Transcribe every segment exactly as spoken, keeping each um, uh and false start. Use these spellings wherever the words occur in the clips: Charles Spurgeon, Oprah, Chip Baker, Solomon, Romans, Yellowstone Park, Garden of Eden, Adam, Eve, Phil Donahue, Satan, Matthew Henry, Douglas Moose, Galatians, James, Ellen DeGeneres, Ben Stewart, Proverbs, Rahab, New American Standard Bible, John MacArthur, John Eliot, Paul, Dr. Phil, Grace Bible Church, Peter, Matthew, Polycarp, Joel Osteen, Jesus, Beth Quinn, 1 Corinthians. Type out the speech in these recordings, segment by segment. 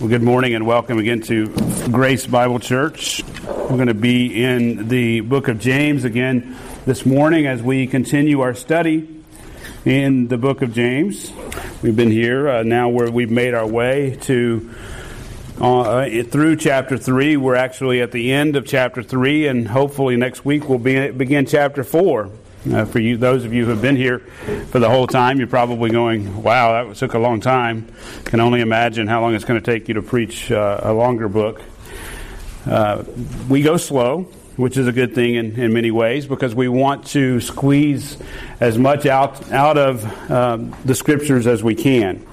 Well, good morning and welcome again to Grace Bible Church. We're going to be in the book of James again this morning as we continue our study in the book of James. We've been here uh, now where we've made our way to uh, through chapter three. We're actually at the end of chapter three, and hopefully next week we'll be, begin chapter four. Uh, for you, those of you who have been here for the whole time, you're probably going, wow, that took a long time. Can only imagine how long it's going to take you to preach uh, a longer book. Uh, we go slow, which is a good thing in, in many ways, because we want to squeeze as much out, out of um, the Scriptures as we can.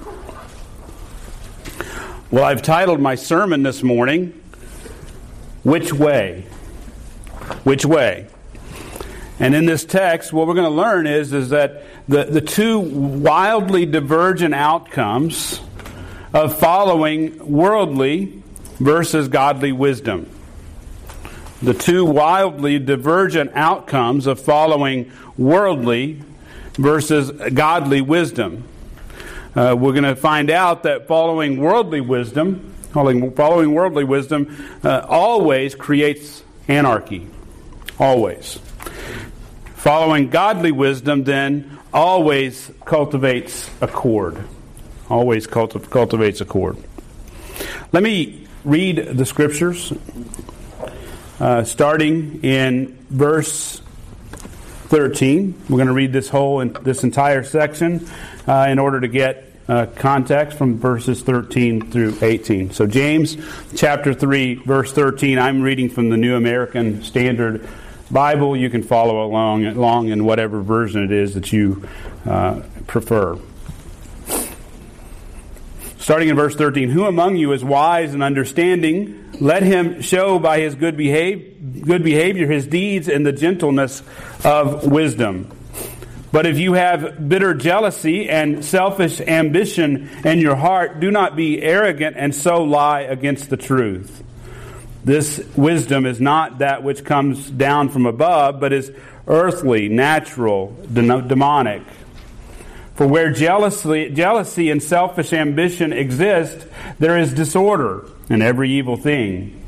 Well, I've titled my sermon this morning, Which Way? Which Way? And in this text, what we're going to learn is, is that the, the two wildly divergent outcomes of following worldly versus godly wisdom. The two wildly divergent outcomes of following worldly versus godly wisdom. Uh, we're going to find out that following worldly wisdom, following, following worldly wisdom, uh, always creates anarchy. Always. Following godly wisdom, then, always cultivates accord. Always cultiv- cultivates accord. Let me read the Scriptures, uh, starting in verse thirteen. We're going to read this whole, this entire section, uh, in order to get uh, context from verses thirteen through eighteen. So James chapter three, verse thirteen. I'm reading from the New American Standard Bible. Bible, you can follow along, along in whatever version it is that you uh, prefer. Starting in verse thirteen, who among you is wise and understanding? Let him show by his good, behave, good behavior his deeds and the gentleness of wisdom. But if you have bitter jealousy and selfish ambition in your heart, do not be arrogant and so lie against the truth. This wisdom is not that which comes down from above, but is earthly, natural, demonic. For where jealousy, jealousy and selfish ambition exist, there is disorder in every evil thing.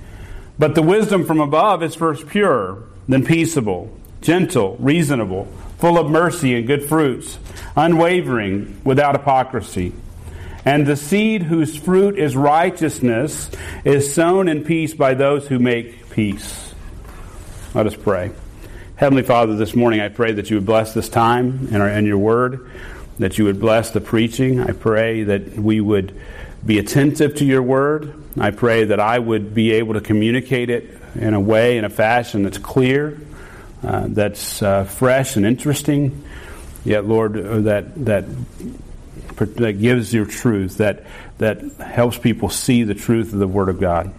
But the wisdom from above is first pure, then peaceable, gentle, reasonable, full of mercy and good fruits, unwavering, without hypocrisy. And the seed whose fruit is righteousness is sown in peace by those who make peace. Let us pray. Heavenly Father, this morning I pray that you would bless this time and, our, and your word, that you would bless the preaching. I pray that we would be attentive to your word. I pray that I would be able to communicate it in a way, in a fashion that's clear, uh, that's uh, fresh and interesting. Yet, Lord, that that... that gives your truth, that that helps people see the truth of the Word of God.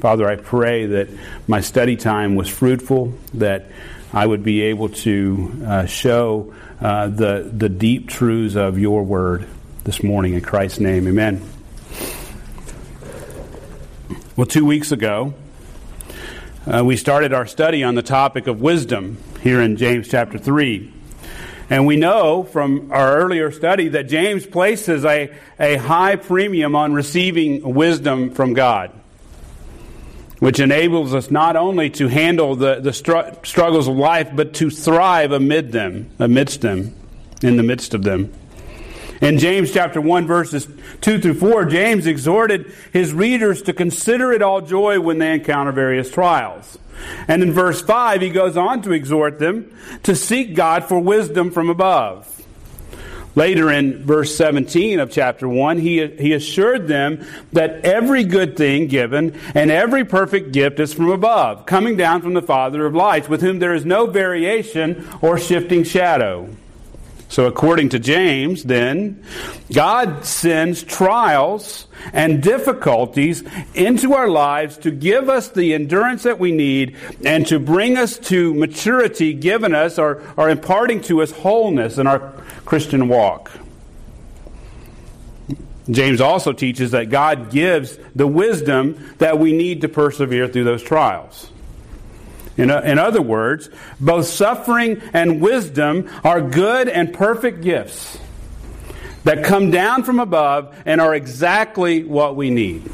Father, I pray that my study time was fruitful, that I would be able to uh, show uh, the, the deep truths of your Word this morning. In Christ's name, amen. Well, two weeks ago, uh, we started our study on the topic of wisdom here in James chapter three. And we know from our earlier study that James places a, a high premium on receiving wisdom from God, which enables us not only to handle the, the str- struggles of life, but to thrive amid them, amidst them, in the midst of them. In James chapter one, verses two through four, James exhorted his readers to consider it all joy when they encounter various trials. And in verse five, he goes on to exhort them to seek God for wisdom from above. Later in verse seventeen of chapter one, he, he assured them that every good thing given and every perfect gift is from above, coming down from the Father of lights, with whom there is no variation or shifting shadow. So according to James, then, God sends trials and difficulties into our lives to give us the endurance that we need and to bring us to maturity, giving us or, or imparting to us wholeness in our Christian walk. James also teaches that God gives the wisdom that we need to persevere through those trials. In, in other words, both suffering and wisdom are good and perfect gifts that come down from above and are exactly what we need.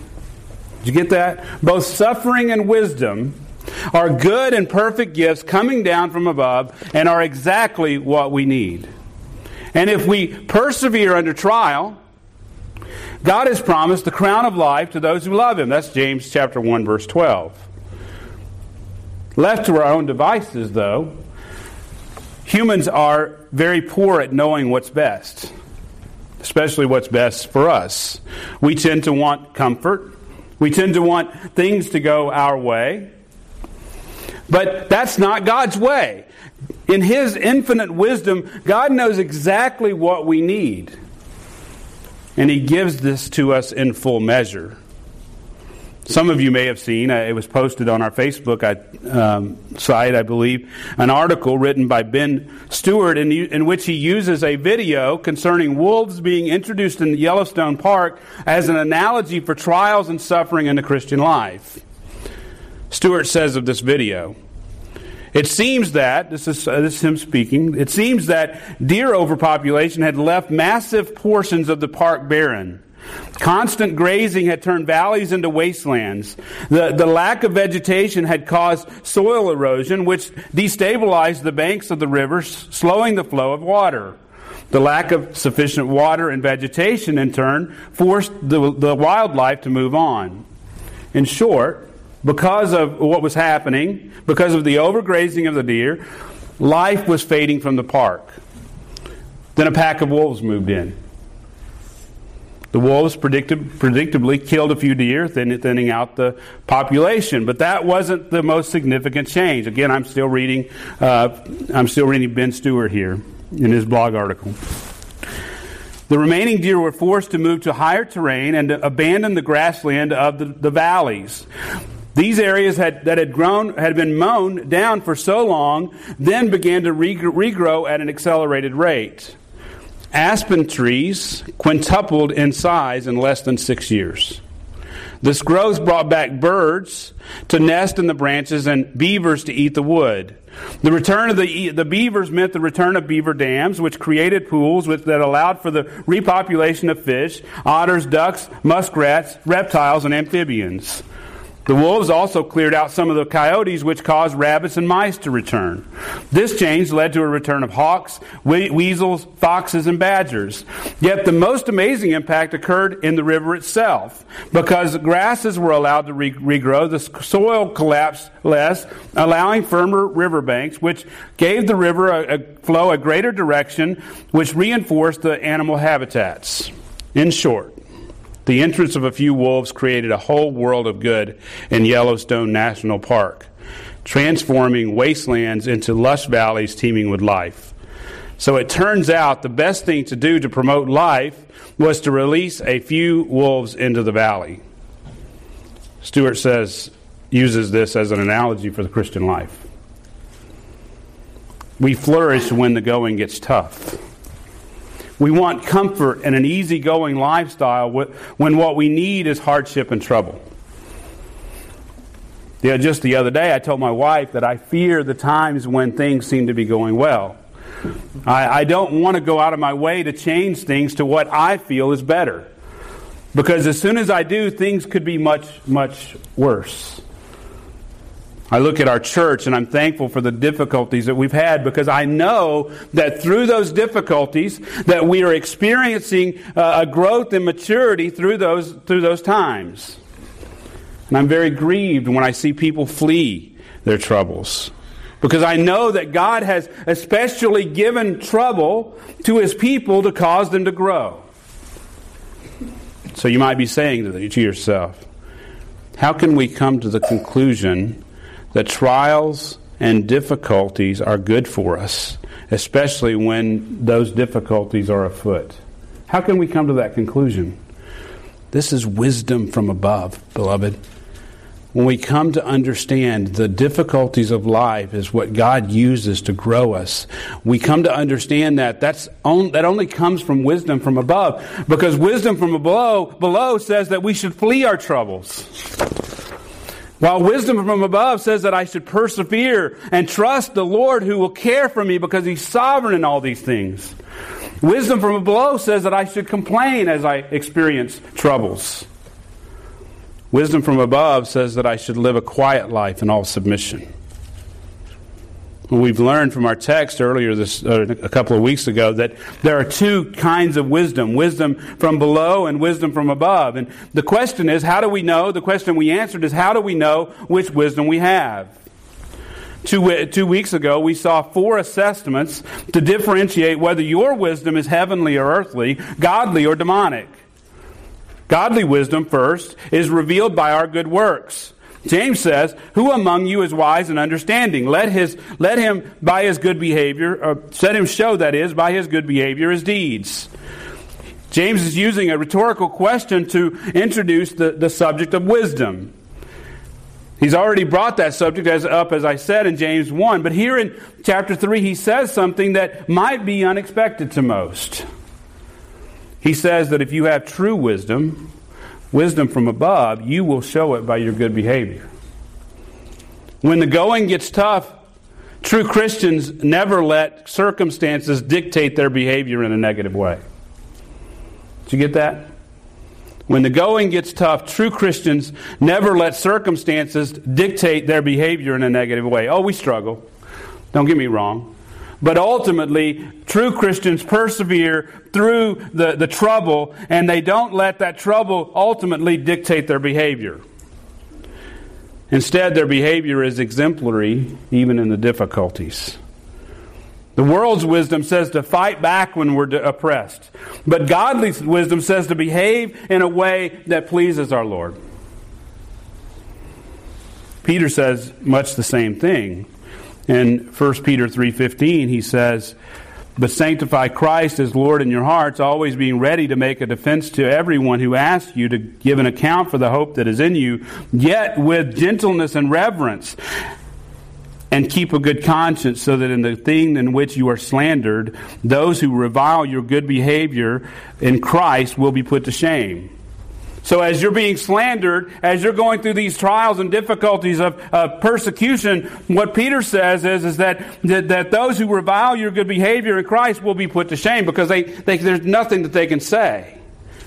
Did you get that? Both suffering and wisdom are good and perfect gifts coming down from above and are exactly what we need. And if we persevere under trial, God has promised the crown of life to those who love Him. That's James chapter one, verse twelve. Left to our own devices, though, humans are very poor at knowing what's best, especially what's best for us. We tend to want comfort. We tend to want things to go our way. But that's not God's way. In His infinite wisdom, God knows exactly what we need. And He gives this to us in full measure. Some of you may have seen, it was posted on our Facebook um, site, I believe, an article written by Ben Stewart in, in which he uses a video concerning wolves being introduced in Yellowstone Park as an analogy for trials and suffering in the Christian life. Stewart says of this video, "It seems that," this is, uh, this is him speaking, "it seems that deer overpopulation had left massive portions of the park barren. Constant grazing had turned valleys into wastelands. The, the lack of vegetation had caused soil erosion, which destabilized the banks of the rivers, slowing the flow of water. The lack of sufficient water and vegetation, in turn, forced the, the wildlife to move on. In short, because of what was happening, because of the overgrazing of the deer, life was fading from the park. Then a pack of wolves moved in. The wolves predictably killed a few deer, thinning out the population. But that wasn't the most significant change." Again, I'm still reading. Uh, I'm still reading Ben Stewart here in his blog article. "The remaining deer were forced to move to higher terrain and to abandon the grassland of the, the valleys. These areas had, that had grown had been mown down for so long, then began to regrow at an accelerated rate. Aspen trees quintupled in size in less than six years. This growth brought back birds to nest in the branches and beavers to eat the wood. The return of the, the beavers meant the return of beaver dams, which created pools which, that allowed for the repopulation of fish, otters, ducks, muskrats, reptiles, and amphibians. The wolves also cleared out some of the coyotes, which caused rabbits and mice to return. This change led to a return of hawks, we- weasels, foxes, and badgers. Yet the most amazing impact occurred in the river itself. Because grasses were allowed to re- regrow, the soil collapsed less, allowing firmer riverbanks, which gave the river a, a flow a greater direction, which reinforced the animal habitats. In short, the entrance of a few wolves created a whole world of good in Yellowstone National Park, transforming wastelands into lush valleys teeming with life. So it turns out the best thing to do to promote life was to release a few wolves into the valley." Stewart says, uses this as an analogy for the Christian life. We flourish when the going gets tough. We want comfort and an easygoing lifestyle when what we need is hardship and trouble. You know, just the other day, I told my wife that I fear the times when things seem to be going well. I, I don't want to go out of my way to change things to what I feel is better. Because as soon as I do, things could be much, much worse. I look at our church and I'm thankful for the difficulties that we've had, because I know that through those difficulties that we are experiencing uh, a growth and maturity through those through those times. And I'm very grieved when I see people flee their troubles, because I know that God has especially given trouble to His people to cause them to grow. So you might be saying to yourself, how can we come to the conclusion that trials and difficulties are good for us, especially when those difficulties are afoot? How can we come to that conclusion? This is wisdom from above, beloved. When we come to understand the difficulties of life is what God uses to grow us, we come to understand that that's on, that only comes from wisdom from above, because wisdom from below, below says that we should flee our troubles. While wisdom from above says that I should persevere and trust the Lord who will care for me because He's sovereign in all these things. Wisdom from below says that I should complain as I experience troubles. Wisdom from above says that I should live a quiet life in all submission. We've learned from our text earlier this, uh, a couple of weeks ago, that there are two kinds of wisdom. Wisdom from below and wisdom from above. And the question is, how do we know? The question we answered is, how do we know which wisdom we have? Two, two weeks ago, we saw four assessments to differentiate whether your wisdom is heavenly or earthly, godly or demonic. Godly wisdom, first, is revealed by our good works. James says, "Who among you is wise and understanding? Let his, let him by his good behavior, or let him show, that is, by his good behavior, his deeds." James is using a rhetorical question to introduce the, the subject of wisdom. He's already brought that subject as, up, as I said, in James one. But here in chapter three, he says something that might be unexpected to most. He says that if you have true wisdom, wisdom from above, you will show it by your good behavior. When the going gets tough, true Christians never let circumstances dictate their behavior in a negative way. Did you get that? When the going gets tough, true Christians never let circumstances dictate their behavior in a negative way. Oh, we struggle. Don't get me wrong. But ultimately, true Christians persevere through the, the trouble, and they don't let that trouble ultimately dictate their behavior. Instead, their behavior is exemplary, even in the difficulties. The world's wisdom says to fight back when we're oppressed. But godly wisdom says to behave in a way that pleases our Lord. Peter says much the same thing. In First Peter three fifteen, he says, "But sanctify Christ as Lord in your hearts, always being ready to make a defense to everyone who asks you to give an account for the hope that is in you, yet with gentleness and reverence, and keep a good conscience, so that in the thing in which you are slandered, those who revile your good behavior in Christ will be put to shame." So as you're being slandered, as you're going through these trials and difficulties of, of persecution, what Peter says is, is that, that, that those who revile your good behavior in Christ will be put to shame, because they, they, there's nothing that they can say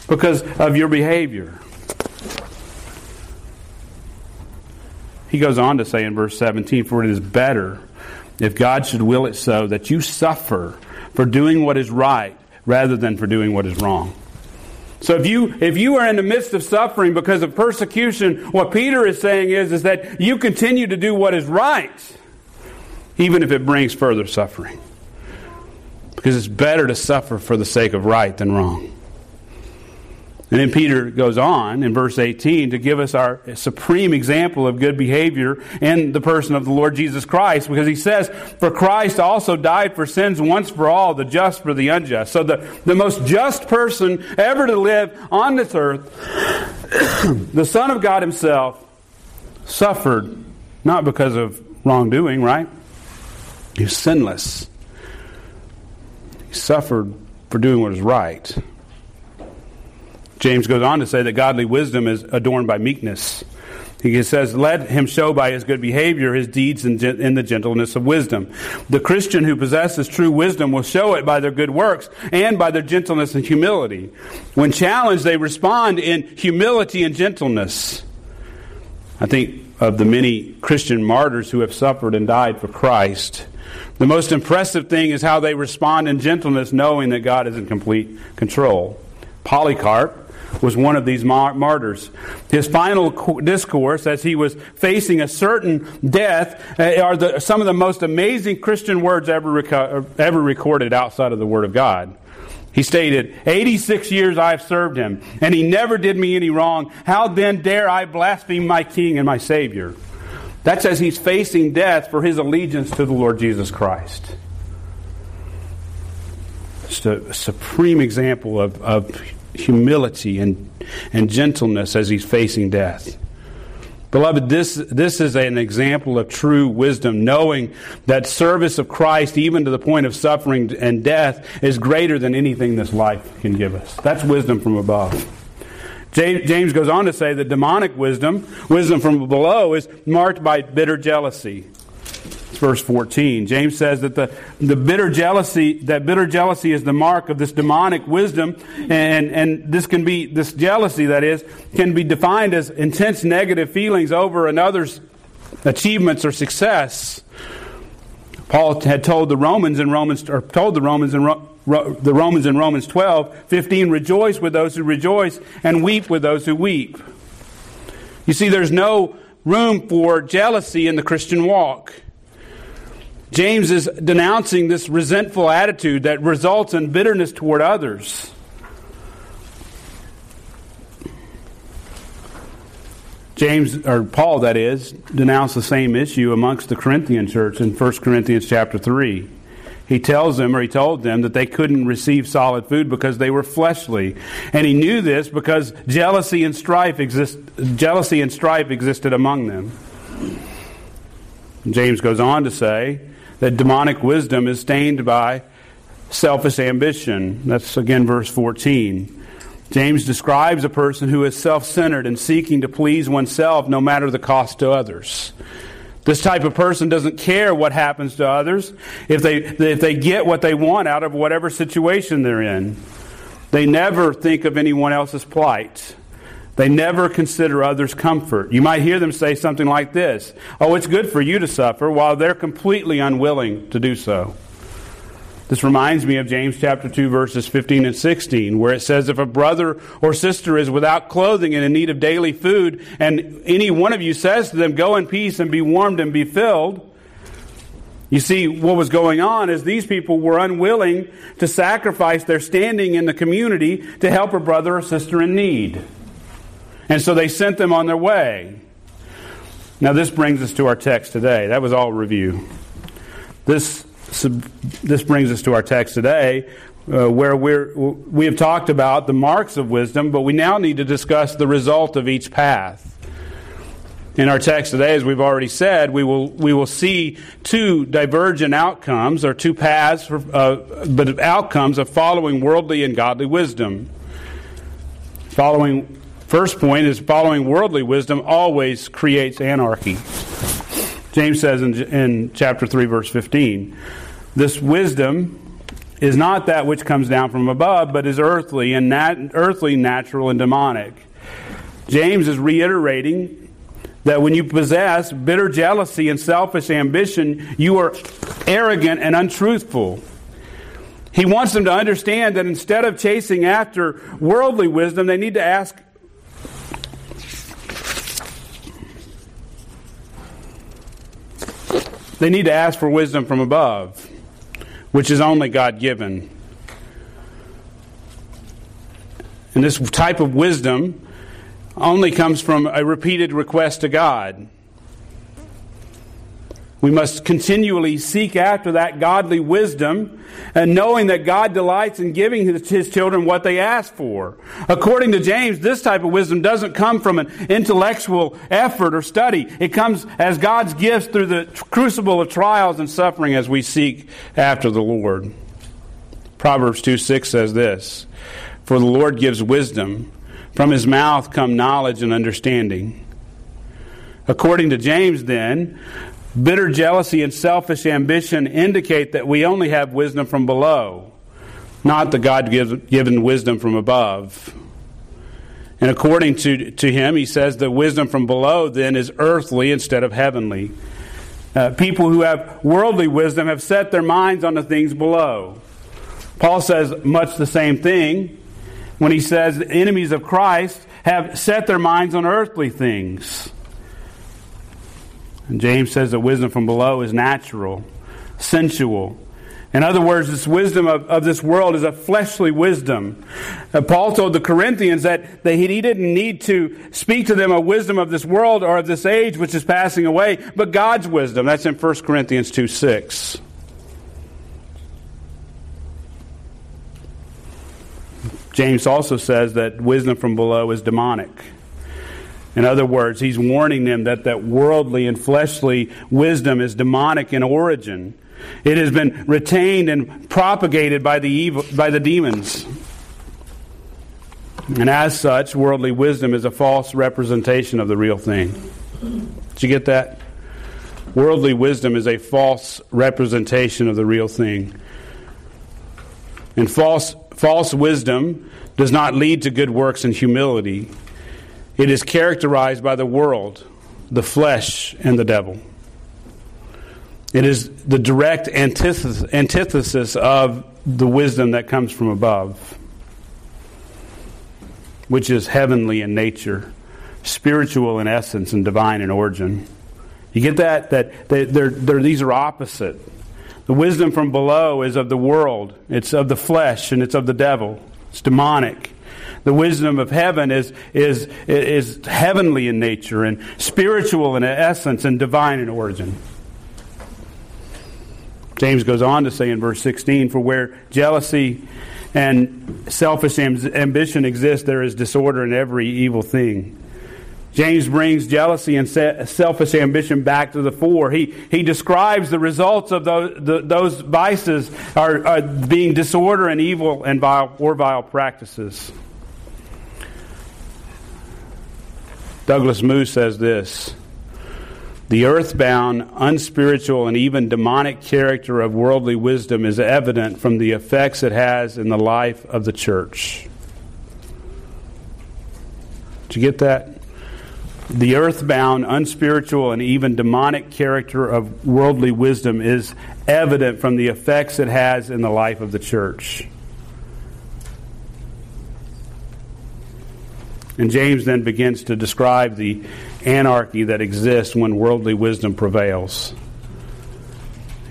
because of your behavior. He goes on to say in verse seventeen, "For it is better, if God should will it so, that you suffer for doing what is right rather than for doing what is wrong." So if you if you are in the midst of suffering because of persecution, what Peter is saying is, is that you continue to do what is right, even if it brings further suffering. Because it's better to suffer for the sake of right than wrong. And then Peter goes on in verse eighteen to give us our supreme example of good behavior in the person of the Lord Jesus Christ, because he says, "For Christ also died for sins once for all, the just for the unjust." So the, the most just person ever to live on this earth, the Son of God himself, suffered not because of wrongdoing, right? He was sinless. He suffered for doing what is right. James goes on to say that godly wisdom is adorned by meekness. He says, "Let him show by his good behavior his deeds in the gentleness of wisdom." The Christian who possesses true wisdom will show it by their good works and by their gentleness and humility. When challenged, they respond in humility and gentleness. I think of the many Christian martyrs who have suffered and died for Christ. The most impressive thing is how they respond in gentleness, knowing that God is in complete control. Polycarp was one of these martyrs. His final discourse, as he was facing a certain death, are the, some of the most amazing Christian words ever reco- ever recorded outside of the Word of God. He stated, eighty-six years I have served him, and he never did me any wrong. How then dare I blaspheme my King and my Savior?" That's as he's facing death for his allegiance to the Lord Jesus Christ. Just a supreme example of, of humility and and gentleness as he's facing death. Beloved, this this is an example of true wisdom, knowing that service of Christ, even to the point of suffering and death, is greater than anything this life can give us. That's wisdom from above. James goes on to say that demonic wisdom, wisdom from below, is marked by bitter jealousy. verse fourteen. James says that the, the bitter jealousy, that bitter jealousy is the mark of this demonic wisdom, and, and this can be, this jealousy, that is, can be defined as intense negative feelings over another's achievements or success. Paul had told the Romans in Romans, or told the Romans in Ro, Ro, the Romans in Romans twelve fifteen, rejoice with those who rejoice and weep with those who weep. You see, there's no room for jealousy in the Christian walk. James is denouncing this resentful attitude that results in bitterness toward others. James, or Paul, that is, denounced the same issue amongst the Corinthian church in First Corinthians chapter three. He tells them, or he told them, that they couldn't receive solid food because they were fleshly. And he knew this because jealousy and strife exist, jealousy and strife existed among them. James goes on to say that demonic wisdom is stained by selfish ambition. That's again verse fourteen. James describes a person who is self-centered and seeking to please oneself no matter the cost to others. This type of person doesn't care what happens to others if they if they get what they want out of whatever situation they're in. They never think of anyone else's plight. They never consider others' comfort. You might hear them say something like this, "Oh, it's good for you to suffer," while they're completely unwilling to do so. This reminds me of James chapter two, verses fifteen and sixteen, where it says, if a brother or sister is without clothing and in need of daily food, and any one of you says to them, go in peace and be warmed and be filled. You see, what was going on is these people were unwilling to sacrifice their standing in the community to help a brother or sister in need. And so they sent them on their way. Now this brings us to our text today. That was all review. This So this brings us to our text today, uh, where we're, we have talked about the marks of wisdom, but we now need to discuss the result of each path. In our text today, as we've already said, we will we will see two divergent outcomes, or two paths, for, uh, but outcomes of following worldly and godly wisdom. Following first point is following worldly wisdom always creates anarchy. James says in, in chapter three, verse fifteen, this wisdom is not that which comes down from above, but is earthly, and nat- earthly, natural, and demonic. James is reiterating that when you possess bitter jealousy and selfish ambition, you are arrogant and untruthful. He wants them to understand that instead of chasing after worldly wisdom, they need to ask They need to ask for wisdom from above, which is only God-given. And this type of wisdom only comes from a repeated request to God. We must continually seek after that godly wisdom, and knowing that God delights in giving His children what they ask for. According to James, this type of wisdom doesn't come from an intellectual effort or study. It comes as God's gifts through the crucible of trials and suffering as we seek after the Lord. Proverbs two six says this, for the Lord gives wisdom. From His mouth come knowledge and understanding. According to James, then, bitter jealousy and selfish ambition indicate that we only have wisdom from below, not the God-given wisdom from above. And according to, to him, he says that wisdom from below then is earthly instead of heavenly. Uh, people who have worldly wisdom have set their minds on the things below. Paul says much the same thing when he says the enemies of Christ have set their minds on earthly things. And James says that wisdom from below is natural, sensual. In other words, this wisdom of, of this world is a fleshly wisdom. Uh, Paul told the Corinthians that, that he didn't need to speak to them a wisdom of this world or of this age which is passing away, but God's wisdom. That's in First Corinthians two six. James also says that wisdom from below is demonic. In other words, he's warning them that that worldly and fleshly wisdom is demonic in origin. It has been retained and propagated by the evil, by the demons. And as such, worldly wisdom is a false representation of the real thing. Did you get that? Worldly wisdom is a false representation of the real thing. And false false wisdom does not lead to good works and humility. It is characterized by the world, the flesh, and the devil. It is the direct antith- antithesis of the wisdom that comes from above, which is heavenly in nature, spiritual in essence, and divine in origin. You get that? That they, they're, they're, these are opposite. The wisdom from below is of the world. It's of the flesh, and it's of the devil. It's demonic. The wisdom of heaven is is is heavenly in nature, and spiritual in essence, and divine in origin. James goes on to say in verse sixteen, "For where jealousy and selfish amb- ambition exist, there is disorder in every evil thing." James brings jealousy and se- selfish ambition back to the fore. He he describes the results of those the, those vices are, are being disorder and evil and vile or vile practices. Douglas Moose says this: "The earthbound, unspiritual, and even demonic character of worldly wisdom is evident from the effects it has in the life of the church." Did you get that? The earthbound, unspiritual, and even demonic character of worldly wisdom is evident from the effects it has in the life of the church. And James then begins to describe the anarchy that exists when worldly wisdom prevails.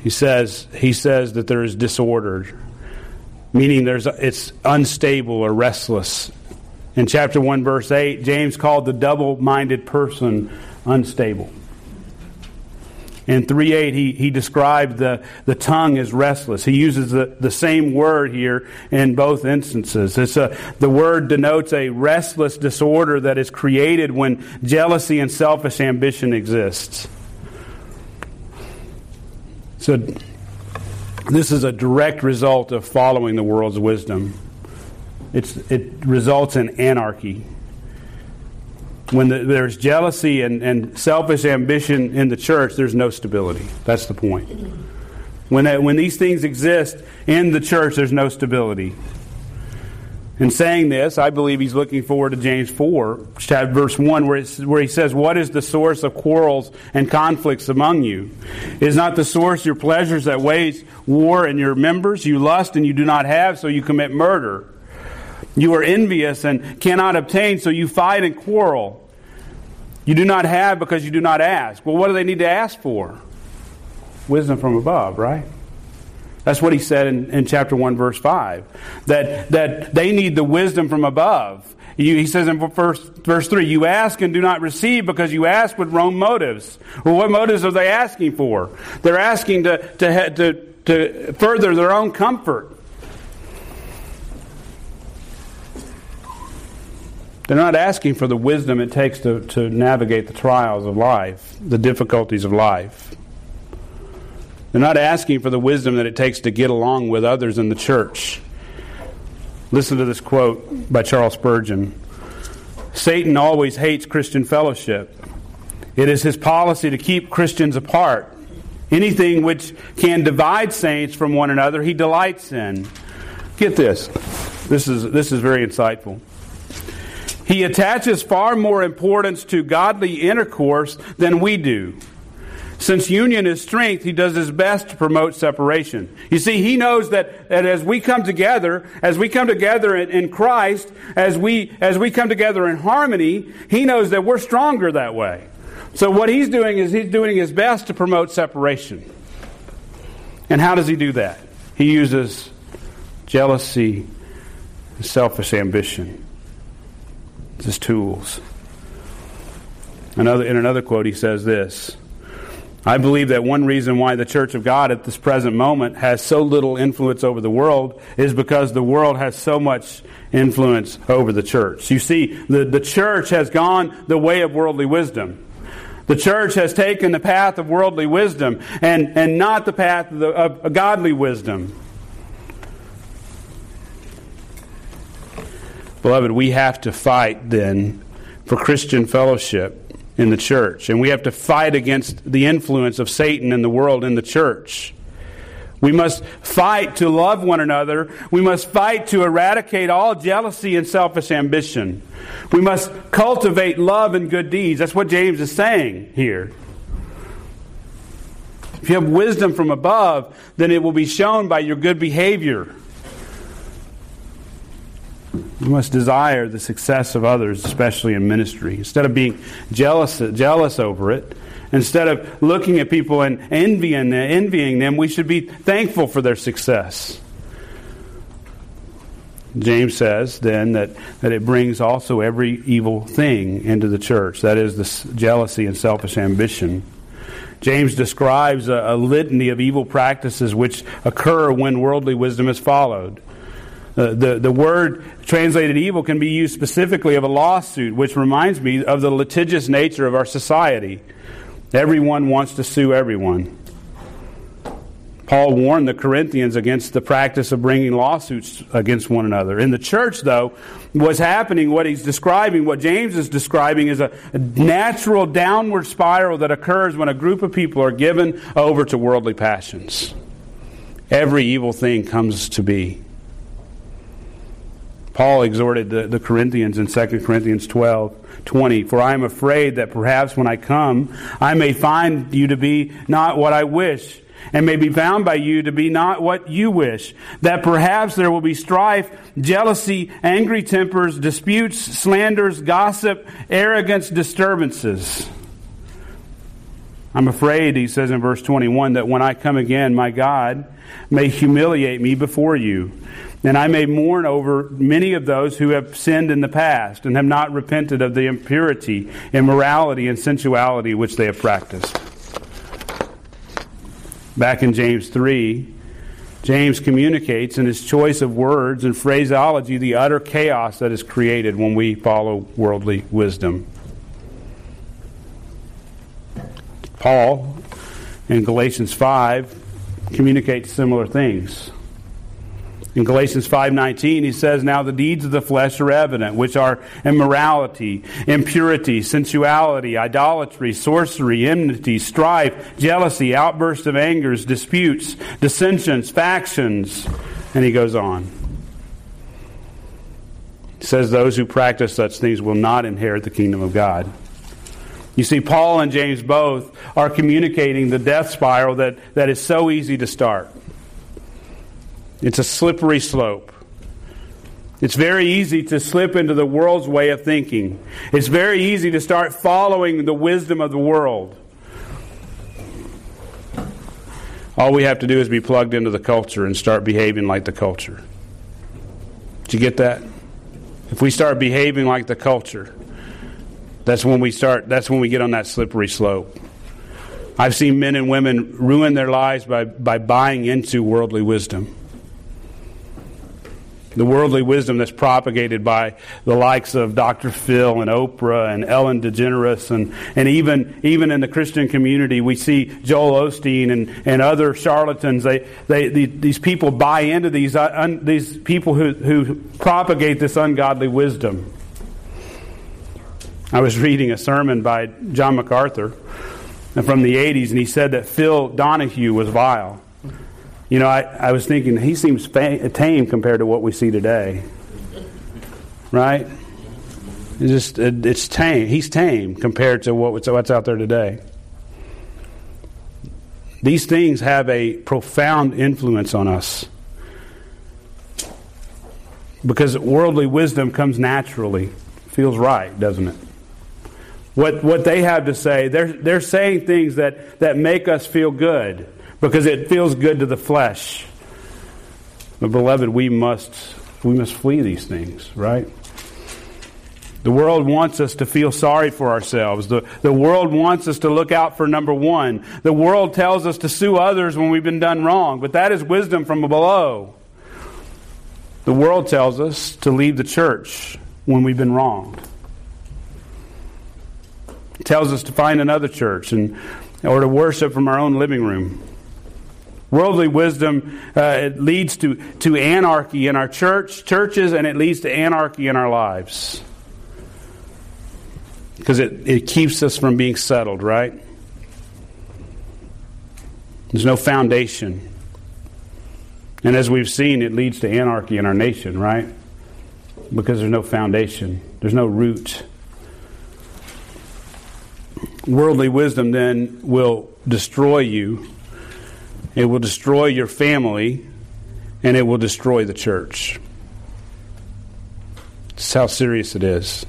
He says he says that there is disorder, meaning there's it's unstable or restless. In chapter one, verse eight, James called the double-minded person unstable. In three eight, he, he described the, the tongue as restless. He uses the, the same word here in both instances. It's a, the word denotes a restless disorder that is created when jealousy and selfish ambition exists. So this is a direct result of following the world's wisdom. It's, it results in anarchy. When the, there's jealousy and, and selfish ambition in the church, there's no stability. That's the point. When that, when these things exist in the church, there's no stability. In saying this, I believe he's looking forward to James four, verse one, where, it's, where he says, "What is the source of quarrels and conflicts among you? Is not the source your pleasures that wage war in your members? You lust and you do not have, so you commit murder. You are envious and cannot obtain, so you fight and quarrel. You do not have because you do not ask." Well, what do they need to ask for? Wisdom from above, right? That's what he said in, in chapter one, verse five. That that they need the wisdom from above. You, he says in verse, verse three, "You ask and do not receive because you ask with wrong motives." Well, what motives are they asking for? They're asking to to to, to further their own comfort. They're not asking for the wisdom it takes to, to navigate the trials of life, the difficulties of life. They're not asking for the wisdom that it takes to get along with others in the church. Listen to this quote by Charles Spurgeon: "Satan always hates Christian fellowship. It is his policy to keep Christians apart. Anything which can divide saints from one another, he delights in." Get this. This is, this is very insightful. "He attaches far more importance to godly intercourse than we do. Since union is strength, he does his best to promote separation." You see, he knows that, that as we come together, as we come together in, in Christ, as we as we come together in harmony, he knows that we're stronger that way. So what he's doing is he's doing his best to promote separation. And how does he do that? He uses jealousy and selfish ambition as tools. Another, in another quote, he says this: "I believe that one reason why the Church of God at this present moment has so little influence over the world is because the world has so much influence over the church." You see, the, the church has gone the way of worldly wisdom. The church has taken the path of worldly wisdom and, and not the path of, the, of, of godly wisdom. Beloved, we have to fight then for Christian fellowship in the church. And we have to fight against the influence of Satan and the world in the church. We must fight to love one another. We must fight to eradicate all jealousy and selfish ambition. We must cultivate love and good deeds. That's what James is saying here. If you have wisdom from above, then it will be shown by your good behavior. You must desire the success of others, especially in ministry. Instead of being jealous, jealous over it, instead of looking at people and envying, envying them, we should be thankful for their success. James says then that, that it brings also every evil thing into the church. That is, the jealousy and selfish ambition. James describes a, a litany of evil practices which occur when worldly wisdom is followed. Uh, the, the word translated evil can be used specifically of a lawsuit, which reminds me of the litigious nature of our society. Everyone wants to sue everyone. Paul warned the Corinthians against the practice of bringing lawsuits against one another. In the church, though, what's happening, what he's describing, what James is describing, is a natural downward spiral that occurs when a group of people are given over to worldly passions. Every evil thing comes to be. Paul exhorted the, the Corinthians in Second Corinthians twelve twenty, "For I am afraid that perhaps when I come, I may find you to be not what I wish, and may be found by you to be not what you wish, that perhaps there will be strife, jealousy, angry tempers, disputes, slanders, gossip, arrogance, disturbances." I'm afraid, he says in verse twenty-one, that when I come again, my God may humiliate me before you, and I may mourn over many of those who have sinned in the past and have not repented of the impurity, immorality, and sensuality which they have practiced. Back in James three, James communicates in his choice of words and phraseology the utter chaos that is created when we follow worldly wisdom. Paul, in Galatians five, communicates similar things. In Galatians five nineteen, he says, "Now the deeds of the flesh are evident, which are immorality, impurity, sensuality, idolatry, sorcery, enmity, strife, jealousy, outbursts of angers, disputes, dissensions, factions." And he goes on. He says, "Those who practice such things will not inherit the kingdom of God." You see, Paul and James both are communicating the death spiral that, that is so easy to start. It's a slippery slope. It's very easy to slip into the world's way of thinking. It's very easy to start following the wisdom of the world. All we have to do is be plugged into the culture and start behaving like the culture. Did you get that? If we start behaving like the culture, that's when we start, that's when we get on that slippery slope. I've seen men and women ruin their lives by, by buying into worldly wisdom. The worldly wisdom that's propagated by the likes of Doctor Phil and Oprah and Ellen DeGeneres, and, and even even in the Christian community, we see Joel Osteen and, and other charlatans. They they the, these people buy into these uh, un, these people who, who propagate this ungodly wisdom. I was reading a sermon by John MacArthur from the eighties, and he said that Phil Donahue was vile. You know, I, I was thinking, he seems tame compared to what we see today. Right? It's just, it, it's tame. He's tame compared to what, what's out there today. These things have a profound influence on us, because worldly wisdom comes naturally. Feels right, doesn't it? What what they have to say, they're they're saying things that, that make us feel good, because it feels good to the flesh. But beloved, we must we must flee these things, right? The world wants us to feel sorry for ourselves. The the world wants us to look out for number one. The world tells us to sue others when we've been done wrong, but that is wisdom from below. The world tells us to leave the church when we've been wronged. It tells us to find another church, and or to worship from our own living room. Worldly wisdom uh, it leads to, to anarchy in our church churches, and it leads to anarchy in our lives. Because it, it keeps us from being settled, right? There's no foundation. And as we've seen, it leads to anarchy in our nation, right? Because there's no foundation. There's no root. Worldly wisdom then will destroy you. It will destroy your family, and it will destroy the church. That's how serious it is.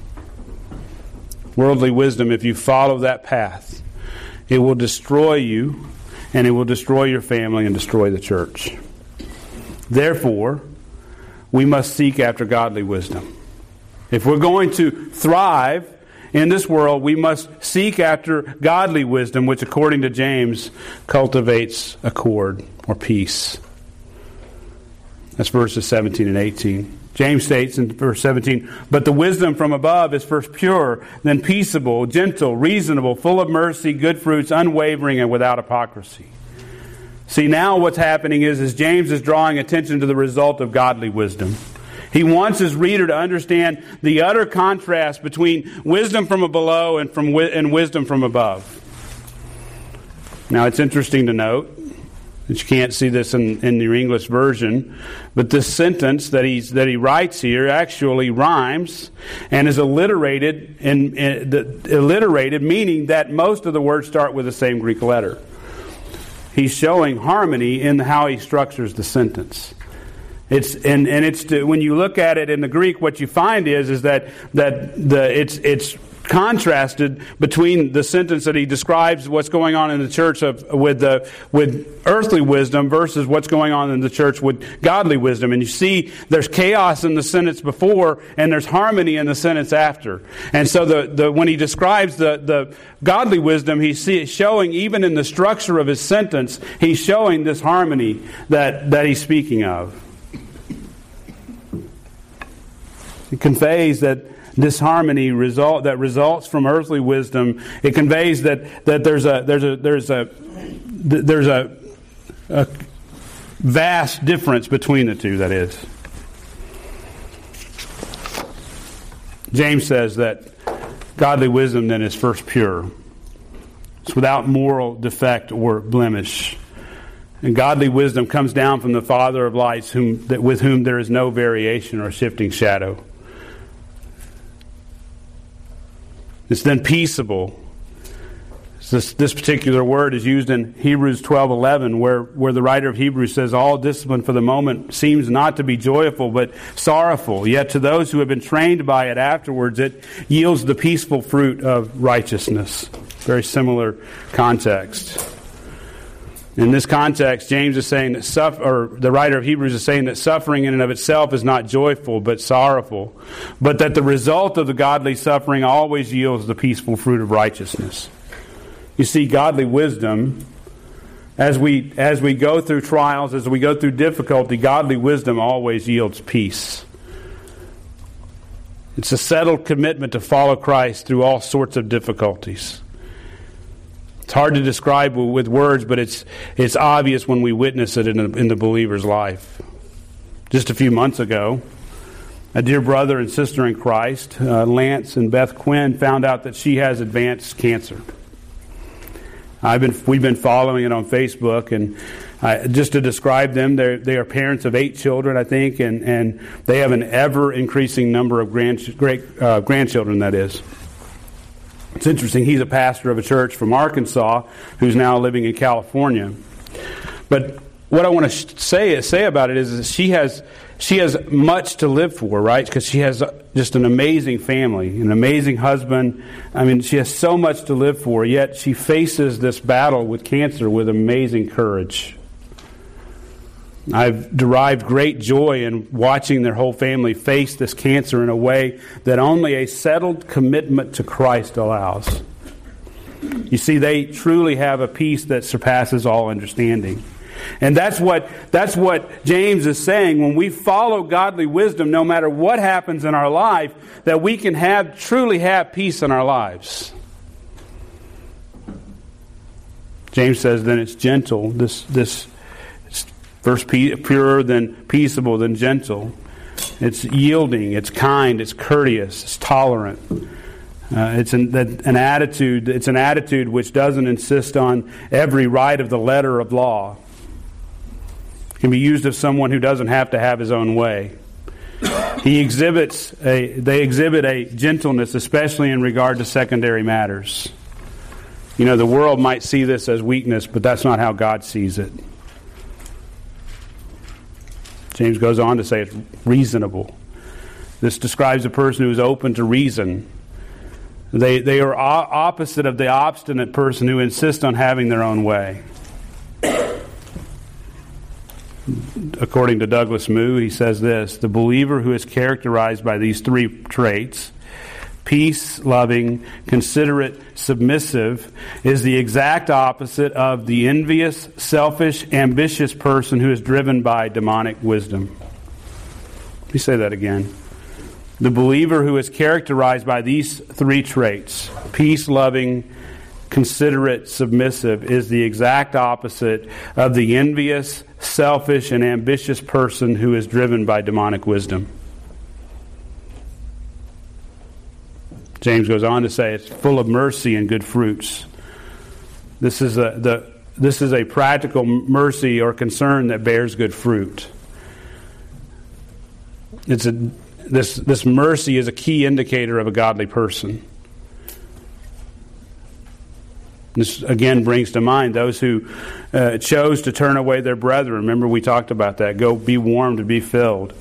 Worldly wisdom, if you follow that path, it will destroy you, and it will destroy your family and destroy the church. Therefore, we must seek after godly wisdom. If we're going to thrive in this world, we must seek after godly wisdom, which according to James, cultivates accord or peace. That's verses seventeen and eighteen. James states in verse seventeen, "But the wisdom from above is first pure, then peaceable, gentle, reasonable, full of mercy, good fruits, unwavering, and without hypocrisy." See, now what's happening is, is James is drawing attention to the result of godly wisdom. He wants his reader to understand the utter contrast between wisdom from below and from wi- and wisdom from above. Now, it's interesting to note that you can't see this in, in your English version, but this sentence that he's that he writes here actually rhymes and is alliterated, and, and the, alliterated, meaning that most of the words start with the same Greek letter. He's showing harmony in how he structures the sentence. It's and, and it's to, when you look at it in the Greek, what you find is is that that the it's it's contrasted between the sentence that he describes what's going on in the church of with the with earthly wisdom versus what's going on in the church with godly wisdom. And you see there's chaos in the sentence before and there's harmony in the sentence after. And so the, the when he describes the, the godly wisdom, he's showing even in the structure of his sentence, he's showing this harmony that, that he's speaking of. It conveys that disharmony result that results from earthly wisdom. It conveys that, that there's a there's a there's a there's a, a vast difference between the two. That is, James says that godly wisdom then is first pure. It's without moral defect or blemish. And godly wisdom comes down from the Father of lights, whom that with whom there is no variation or shifting shadow. It's then peaceable. This, this particular word is used in Hebrews twelve eleven, where, where the writer of Hebrews says, "All discipline for the moment seems not to be joyful, but sorrowful. Yet to those who have been trained by it afterwards, it yields the peaceful fruit of righteousness." Very similar context. In this context, James is saying that suffer, or the writer of Hebrews is saying that suffering in and of itself is not joyful but sorrowful, but that the result of the godly suffering always yields the peaceful fruit of righteousness. You see, godly wisdom, as we as we go through trials, as we go through difficulty, godly wisdom always yields peace. It's a settled commitment to follow Christ through all sorts of difficulties. It's hard to describe with words, but it's it's obvious when we witness it in the, in the believer's life. Just a few months ago, a dear brother and sister in Christ, uh, Lance and Beth Quinn, found out that she has advanced cancer. I've been we've been following it on Facebook, and I, just to describe them, they they are parents of eight children, I think, and and they have an ever increasing number of grand great uh, grandchildren. That is. It's interesting, he's a pastor of a church from Arkansas who's now living in California. But what I want to say is, say about it is that she has she has much to live for, right? Because she has just an amazing family, an amazing husband. I mean, she has so much to live for, yet she faces this battle with cancer with amazing courage. I've derived great joy in watching their whole family face this cancer in a way that only a settled commitment to Christ allows. You see, they truly have a peace that surpasses all understanding. And that's what that's what James is saying. When we follow godly wisdom, no matter what happens in our life, that we can have truly have peace in our lives. James says then it's gentle, this this First pure, then peaceable, then gentle. It's yielding, it's kind, it's courteous, it's tolerant. Uh, it's an, an attitude. It's an attitude which doesn't insist on every right of the letter of law. It can be used of someone who doesn't have to have his own way. He exhibits a. They exhibit a gentleness, especially in regard to secondary matters. You know, the world might see this as weakness, but that's not how God sees it. James goes on to say it's reasonable. This describes a person who is open to reason. They they are opposite of the obstinate person who insists on having their own way. According to Douglas Moose, he says this: the believer who is characterized by these three traits, peace-loving, considerate, submissive, is the exact opposite of the envious, selfish, ambitious person who is driven by demonic wisdom. Let me say that again. The believer who is characterized by these three traits, peace-loving, considerate, submissive, is the exact opposite of the envious, selfish, and ambitious person who is driven by demonic wisdom. James goes on to say it's full of mercy and good fruits. This is a, the, this is a practical mercy or concern that bears good fruit. It's a This this mercy is a key indicator of a godly person. This again brings to mind those who uh, chose to turn away their brethren. Remember, we talked about that. Go be warmed and be filled.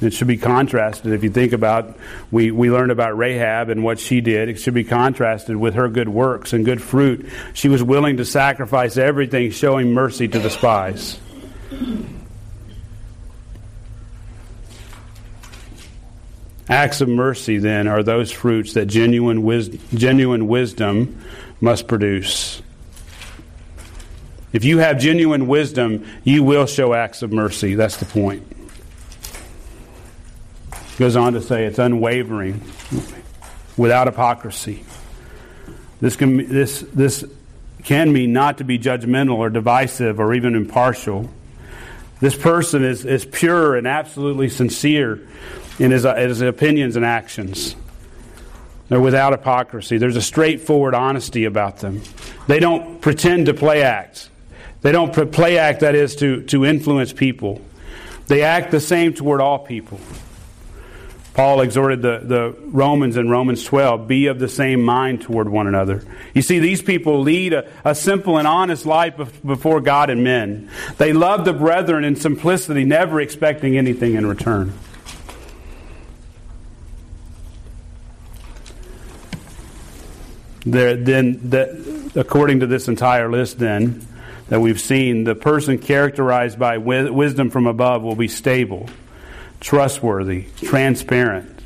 It should be contrasted. If you think about, we, we learned about Rahab and what she did. It should be contrasted with her good works and good fruit. She was willing to sacrifice everything, showing mercy to the spies. Acts of mercy, then, are those fruits that genuine wisdom, genuine wisdom must produce. If you have genuine wisdom, you will show acts of mercy. That's the point. It goes on to say it's unwavering, without hypocrisy. This can, this, this can mean not to be judgmental or divisive or even impartial. This person is, is pure and absolutely sincere in his, in his opinions and actions. They're without hypocrisy. There's a straightforward honesty about them. They don't pretend to play act. They don't play act, that is, to, to influence people. They act the same toward all people. Paul exhorted the, the Romans in Romans twelve, be of the same mind toward one another. You see, these people lead a, a simple and honest life before God and men. They love the brethren in simplicity, never expecting anything in return. There, then, the, according to this entire list, then, that we've seen, the person characterized by wi- wisdom from above will be stable, trustworthy, transparent.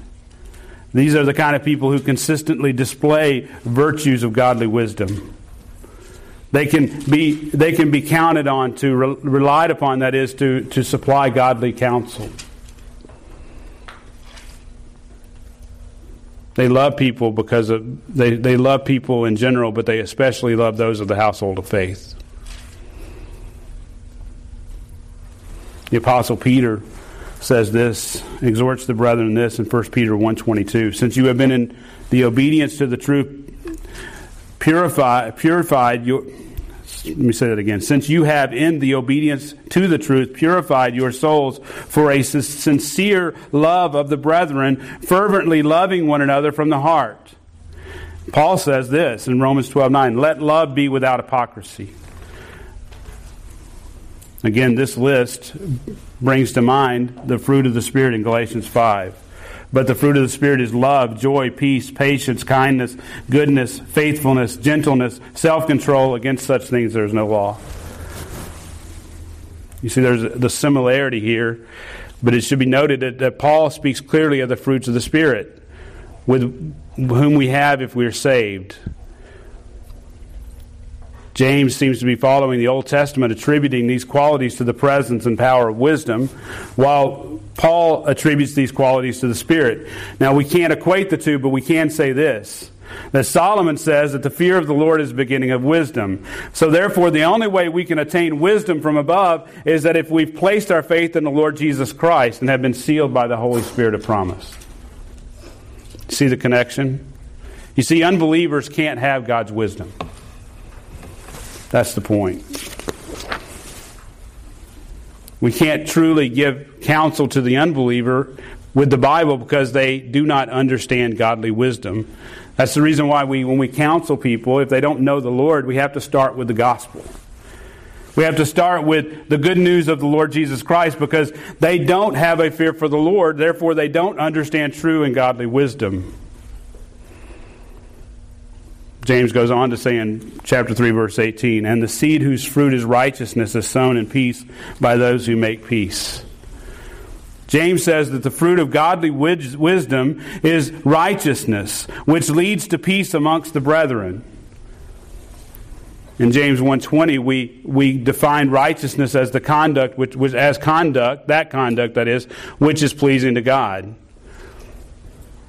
These are the kind of people who consistently display virtues of godly wisdom. They can be they can be counted on, to re- relied upon, that is, to, to supply godly counsel. They love people because of, they, they love people in general, but they especially love those of the household of faith. The Apostle Peter says this, exhorts the brethren in this in First Peter one twenty-two. Since you have been in the obedience to the truth, purify, purified your... Let me say that again. Since you have in the obedience to the truth purified your souls for a sincere love of the brethren, fervently loving one another from the heart. Paul says this in Romans twelve nine, let love be without hypocrisy. Again, this list brings to mind the fruit of the Spirit in Galatians five. But the fruit of the Spirit is love, joy, peace, patience, kindness, goodness, faithfulness, gentleness, self-control. Against such things there is no law. You see, there's the similarity here, but it should be noted that, that Paul speaks clearly of the fruits of the Spirit, with whom we have if we are saved. James seems to be following the Old Testament, attributing these qualities to the presence and power of wisdom, while Paul attributes these qualities to the Spirit. Now, we can't equate the two, but we can say this, that Solomon says that the fear of the Lord is the beginning of wisdom. So therefore, the only way we can attain wisdom from above is that if we've placed our faith in the Lord Jesus Christ and have been sealed by the Holy Spirit of promise. See the connection? You see, unbelievers can't have God's wisdom. That's the point. We can't truly give counsel to the unbeliever with the Bible because they do not understand godly wisdom. That's the reason why we, when we counsel people, if they don't know the Lord, we have to start with the gospel. We have to start with the good news of the Lord Jesus Christ, because they don't have a fear for the Lord, therefore they don't understand true and godly wisdom. James goes on to say in chapter three, verse eighteen, "And the seed whose fruit is righteousness is sown in peace by those who make peace." James says that the fruit of godly wisdom is righteousness, which leads to peace amongst the brethren. In James one twenty, we we define righteousness as the conduct which was as conduct, that conduct that is, which is pleasing to God.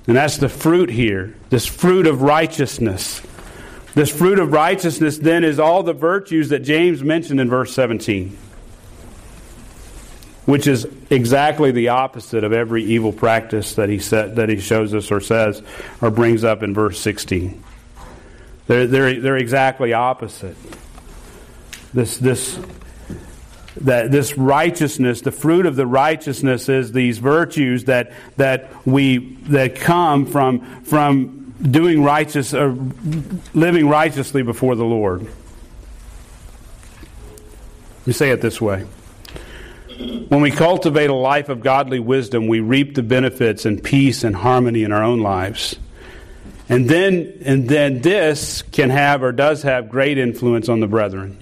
And that's the fruit here, this fruit of righteousness. This fruit of righteousness then is all the virtues that James mentioned in verse seventeen, which is exactly the opposite of every evil practice that he said, that he shows us or says or brings up in verse sixteen. They're, they're, they're exactly opposite. This this that this righteousness, the fruit of the righteousness, is these virtues that that we that come from from doing righteous or living righteously before the Lord. We say it this way. When we cultivate a life of godly wisdom, we reap the benefits and peace and harmony in our own lives. And then and then this can have or does have great influence on the brethren.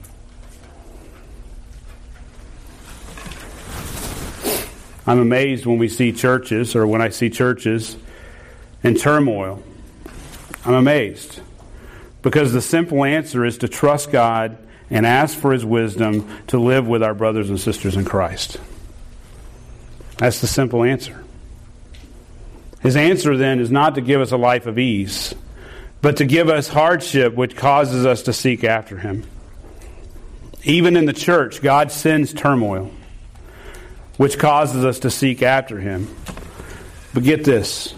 I'm amazed when we see churches, or when I see churches in turmoil. I'm amazed. Because the simple answer is to trust God and ask for His wisdom to live with our brothers and sisters in Christ. That's the simple answer. His answer then is not to give us a life of ease, but to give us hardship which causes us to seek after Him. Even in the church, God sends turmoil, which causes us to seek after Him. But get this.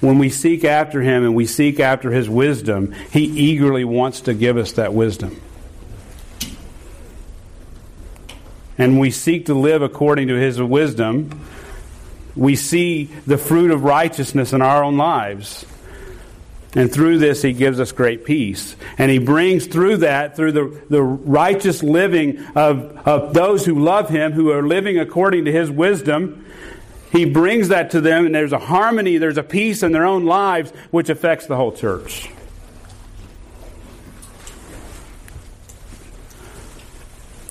When we seek after Him and we seek after His wisdom, He eagerly wants to give us that wisdom. And we seek to live according to His wisdom. We see the fruit of righteousness in our own lives. And through this, He gives us great peace. And He brings through that, through the, the righteous living of, of those who love Him, who are living according to His wisdom, He brings that to them, and there's a harmony, there's a peace in their own lives, which affects the whole church.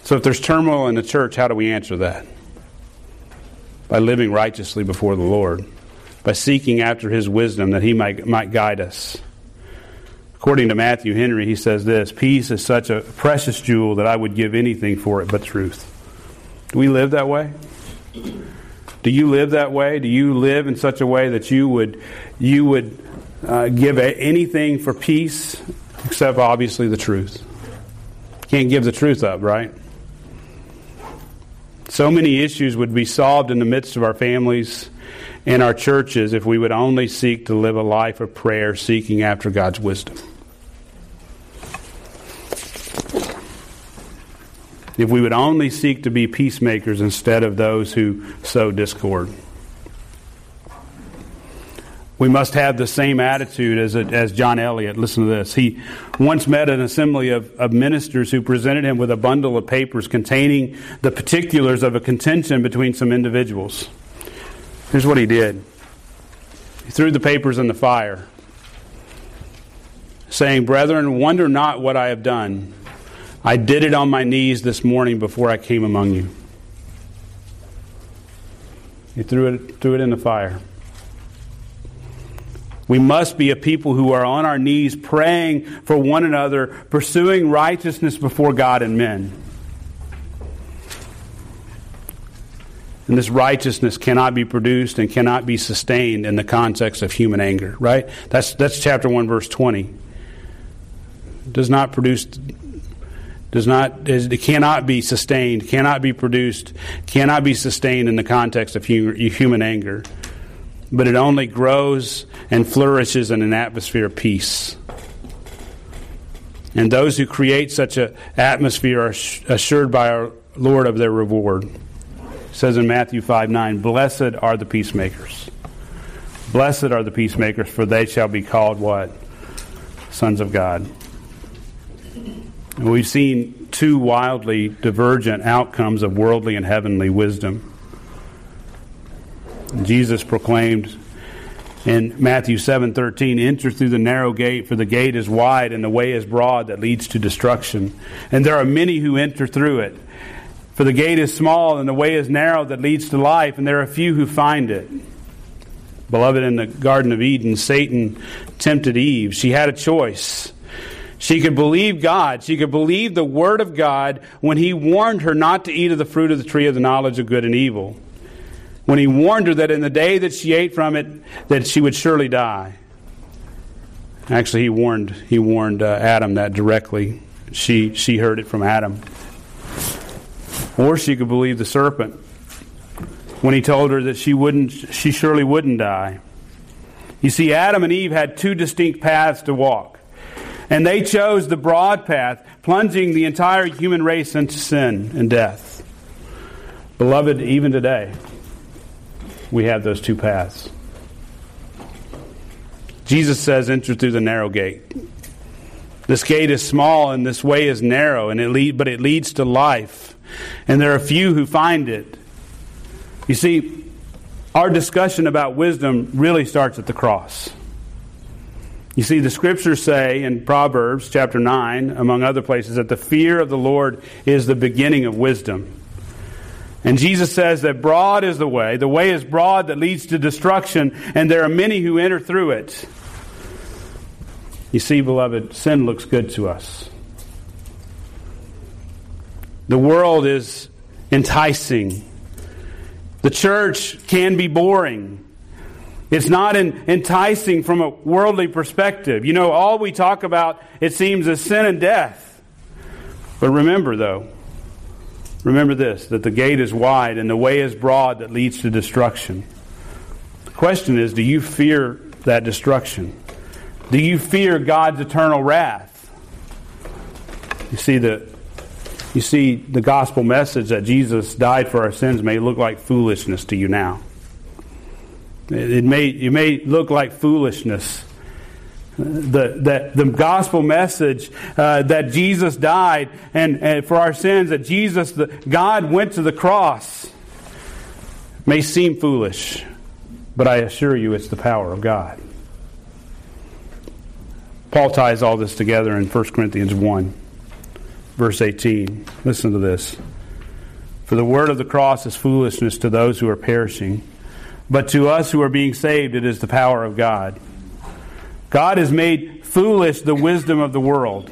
So if there's turmoil in the church, how do we answer that? By living righteously before the Lord, by seeking after His wisdom that He might might guide us. According to Matthew Henry, he says this, "Peace is such a precious jewel that I would give anything for it but truth." Do we live that way? Do you live that way? Do you live in such a way that you would you would uh, give a, anything for peace except obviously the truth? Can't give the truth up, right? So many issues would be solved in the midst of our families and our churches if we would only seek to live a life of prayer, seeking after God's wisdom. If we would only seek to be peacemakers instead of those who sow discord. We must have the same attitude as, as John Eliot. Listen to this. He once met an assembly of, of ministers who presented him with a bundle of papers containing the particulars of a contention between some individuals. Here's what he did. He threw the papers in the fire, saying, "Brethren, wonder not what I have done. I did it on my knees this morning before I came among you." He threw it, threw it in the fire. We must be a people who are on our knees praying for one another, pursuing righteousness before God and men. And this righteousness cannot be produced and cannot be sustained in the context of human anger, right? That's that's chapter one, verse twenty. Does not produce, does not, it cannot be sustained, cannot be produced, cannot be sustained in the context of human anger. but it only grows and flourishes in an atmosphere of peace. And those who create such an atmosphere are assured by our Lord of their reward. It says in Matthew five nine, "Blessed are the peacemakers. Blessed are the peacemakers, for they shall be called" what? "Sons of God." And we've seen two wildly divergent outcomes of worldly and heavenly wisdom. Jesus proclaimed in Matthew seven thirteen, "Enter through the narrow gate, for the gate is wide and the way is broad that leads to destruction. And there are many who enter through it. For the gate is small and the way is narrow that leads to life, and there are few who find it." Beloved, in the Garden of Eden, Satan tempted Eve. She had a choice. She could believe God. She could believe the Word of God when He warned her not to eat of the fruit of the tree of the knowledge of good and evil, when He warned her that in the day that she ate from it, that she would surely die. Actually, he warned he warned uh, Adam that directly. She she heard it from Adam. Or she could believe the serpent when he told her that she wouldn't, she surely wouldn't die. You see, Adam and Eve had two distinct paths to walk, and they chose the broad path, plunging the entire human race into sin and death. Beloved, even today, we have those two paths. Jesus says, "Enter through the narrow gate." This gate is small and this way is narrow, and it lead, but it leads to life. And there are few who find it. You see, our discussion about wisdom really starts at the cross. You see, the Scriptures say in Proverbs chapter nine, among other places, that the fear of the Lord is the beginning of wisdom. And Jesus says that broad is the way. The way is broad that leads to destruction, and there are many who enter through it. You see, beloved, sin looks good to us. The world is enticing. The church can be boring. It's not enticing from a worldly perspective. You know, all we talk about, it seems, is sin and death. But remember, though, Remember this, that the gate is wide and the way is broad that leads to destruction. The question is, do you fear that destruction? Do you fear God's eternal wrath? You see, the, you see, the gospel message that Jesus died for our sins may look like foolishness to you now. It, it, may, it may look like foolishness. The, the, the gospel message uh, that Jesus died and, and for our sins, that Jesus, the, God went to the cross, may seem foolish, but I assure you it's the power of God. Paul ties all this together in First Corinthians one, verse eighteen. Listen to this. "For the word of the cross is foolishness to those who are perishing, but to us who are being saved it is the power of God. God has made foolish the wisdom of the world.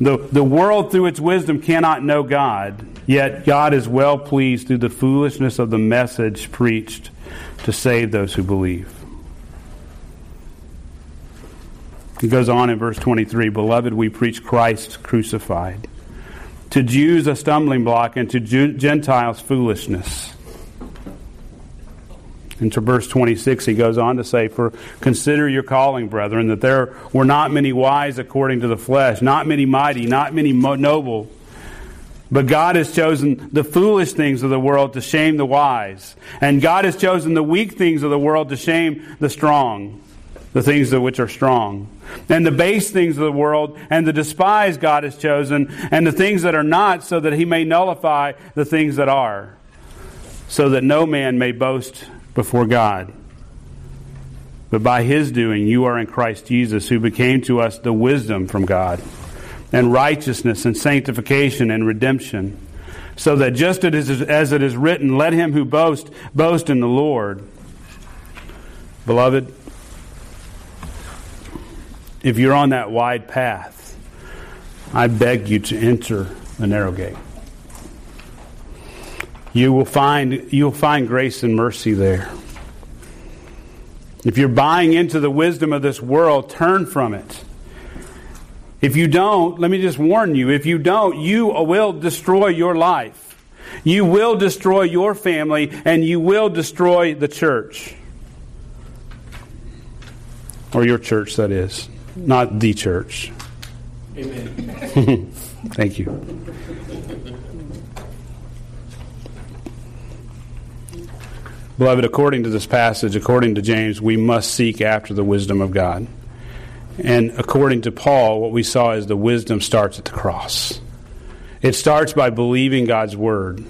The, the world through its wisdom cannot know God, yet God is well pleased through the foolishness of the message preached to save those who believe." It goes on in verse twenty-three, "Beloved, we preach Christ crucified. To Jews a stumbling block, and to Gentiles foolishness." And to verse twenty-six, he goes on to say, "For consider your calling, brethren, that there were not many wise according to the flesh, not many mighty, not many noble. But God has chosen the foolish things of the world to shame the wise. And God has chosen the weak things of the world to shame the strong, the things of which are strong. And the base things of the world and the despised God has chosen, and the things that are not, so that He may nullify the things that are, so that no man may boast before God. But by His doing, you are in Christ Jesus, who became to us the wisdom from God, and righteousness, and sanctification, and redemption, so that just as it is written, let him who boasts, boast in the Lord." Beloved, if you're on that wide path, I beg you to enter the narrow gate. You will find you'll find grace and mercy there. If you're buying into the wisdom of this world, turn from it. If you don't, let me just warn you, if you don't, you will destroy your life. You will destroy your family, and you will destroy the church. Or your church, that is. Not the church. Amen. Thank you. Beloved, according to this passage, according to James, we must seek after the wisdom of God. And according to Paul, what we saw is the wisdom starts at the cross. It starts by believing God's word.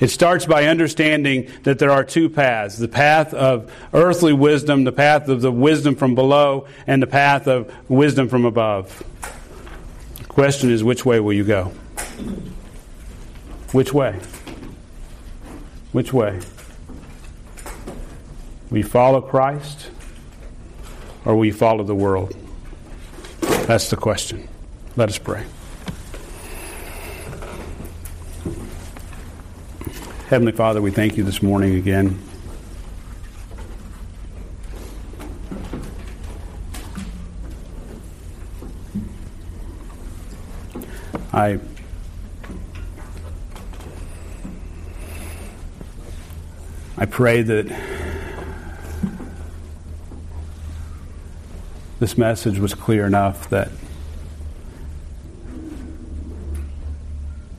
It starts by understanding that there are two paths, the path of earthly wisdom, the path of the wisdom from below, and the path of wisdom from above. The question is, which way will you go? Which way? Which way? We follow Christ, or we follow the world? That's the question. Let us pray. Heavenly Father, we thank you this morning again. I I pray that this message was clear enough that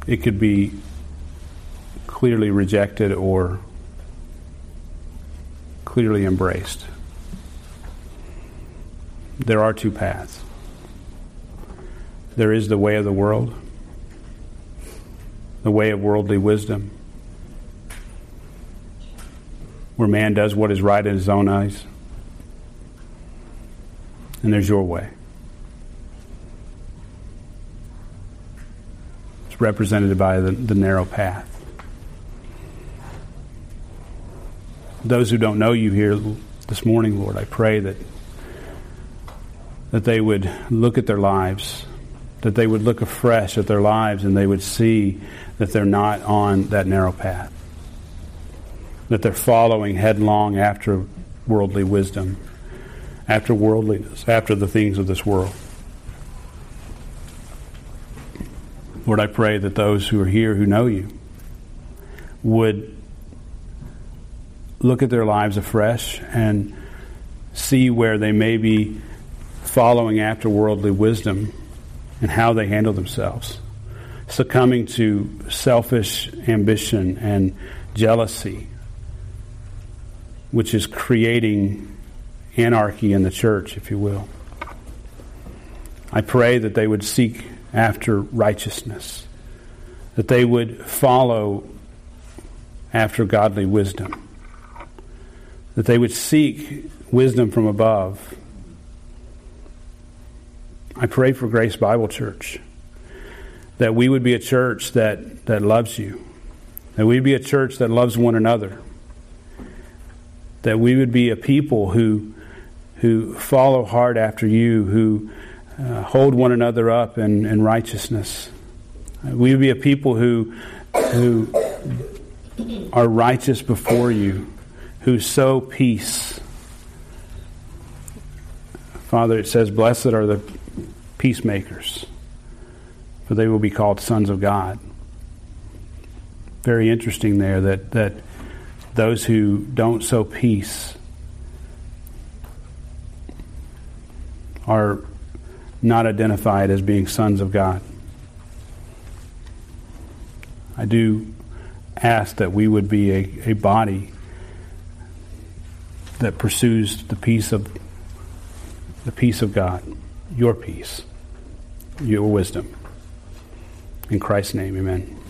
it could be clearly rejected or clearly embraced. There are two paths. There is the way of the world, the way of worldly wisdom, where man does what is right in his own eyes. And there's your way. It's represented by the, the narrow path. Those who don't know you here this morning, Lord, I pray that that they would look at their lives, that they would look afresh at their lives, and they would see that they're not on that narrow path, that they're following headlong after worldly wisdom, after worldliness, after the things of this world. Lord, I pray that those who are here who know you would look at their lives afresh and see where they may be following after worldly wisdom and how they handle themselves, succumbing to selfish ambition and jealousy, which is creating anarchy in the church, if you will. I pray that they would seek after righteousness, that they would follow after godly wisdom, that they would seek wisdom from above. I pray for Grace Bible Church, that we would be a church that, that loves you, that we'd be a church that loves one another, that we would be a people who who follow hard after you, who uh, hold one another up in, in righteousness. We would be a people who who are righteous before you, who sow peace. Father, it says, "Blessed are the peacemakers, for they will be called sons of God." Very interesting there that that those who don't sow peace are not identified as being sons of God. I do ask that we would be a, a body that pursues the peace of the peace of God, your peace, your wisdom. In Christ's name, amen.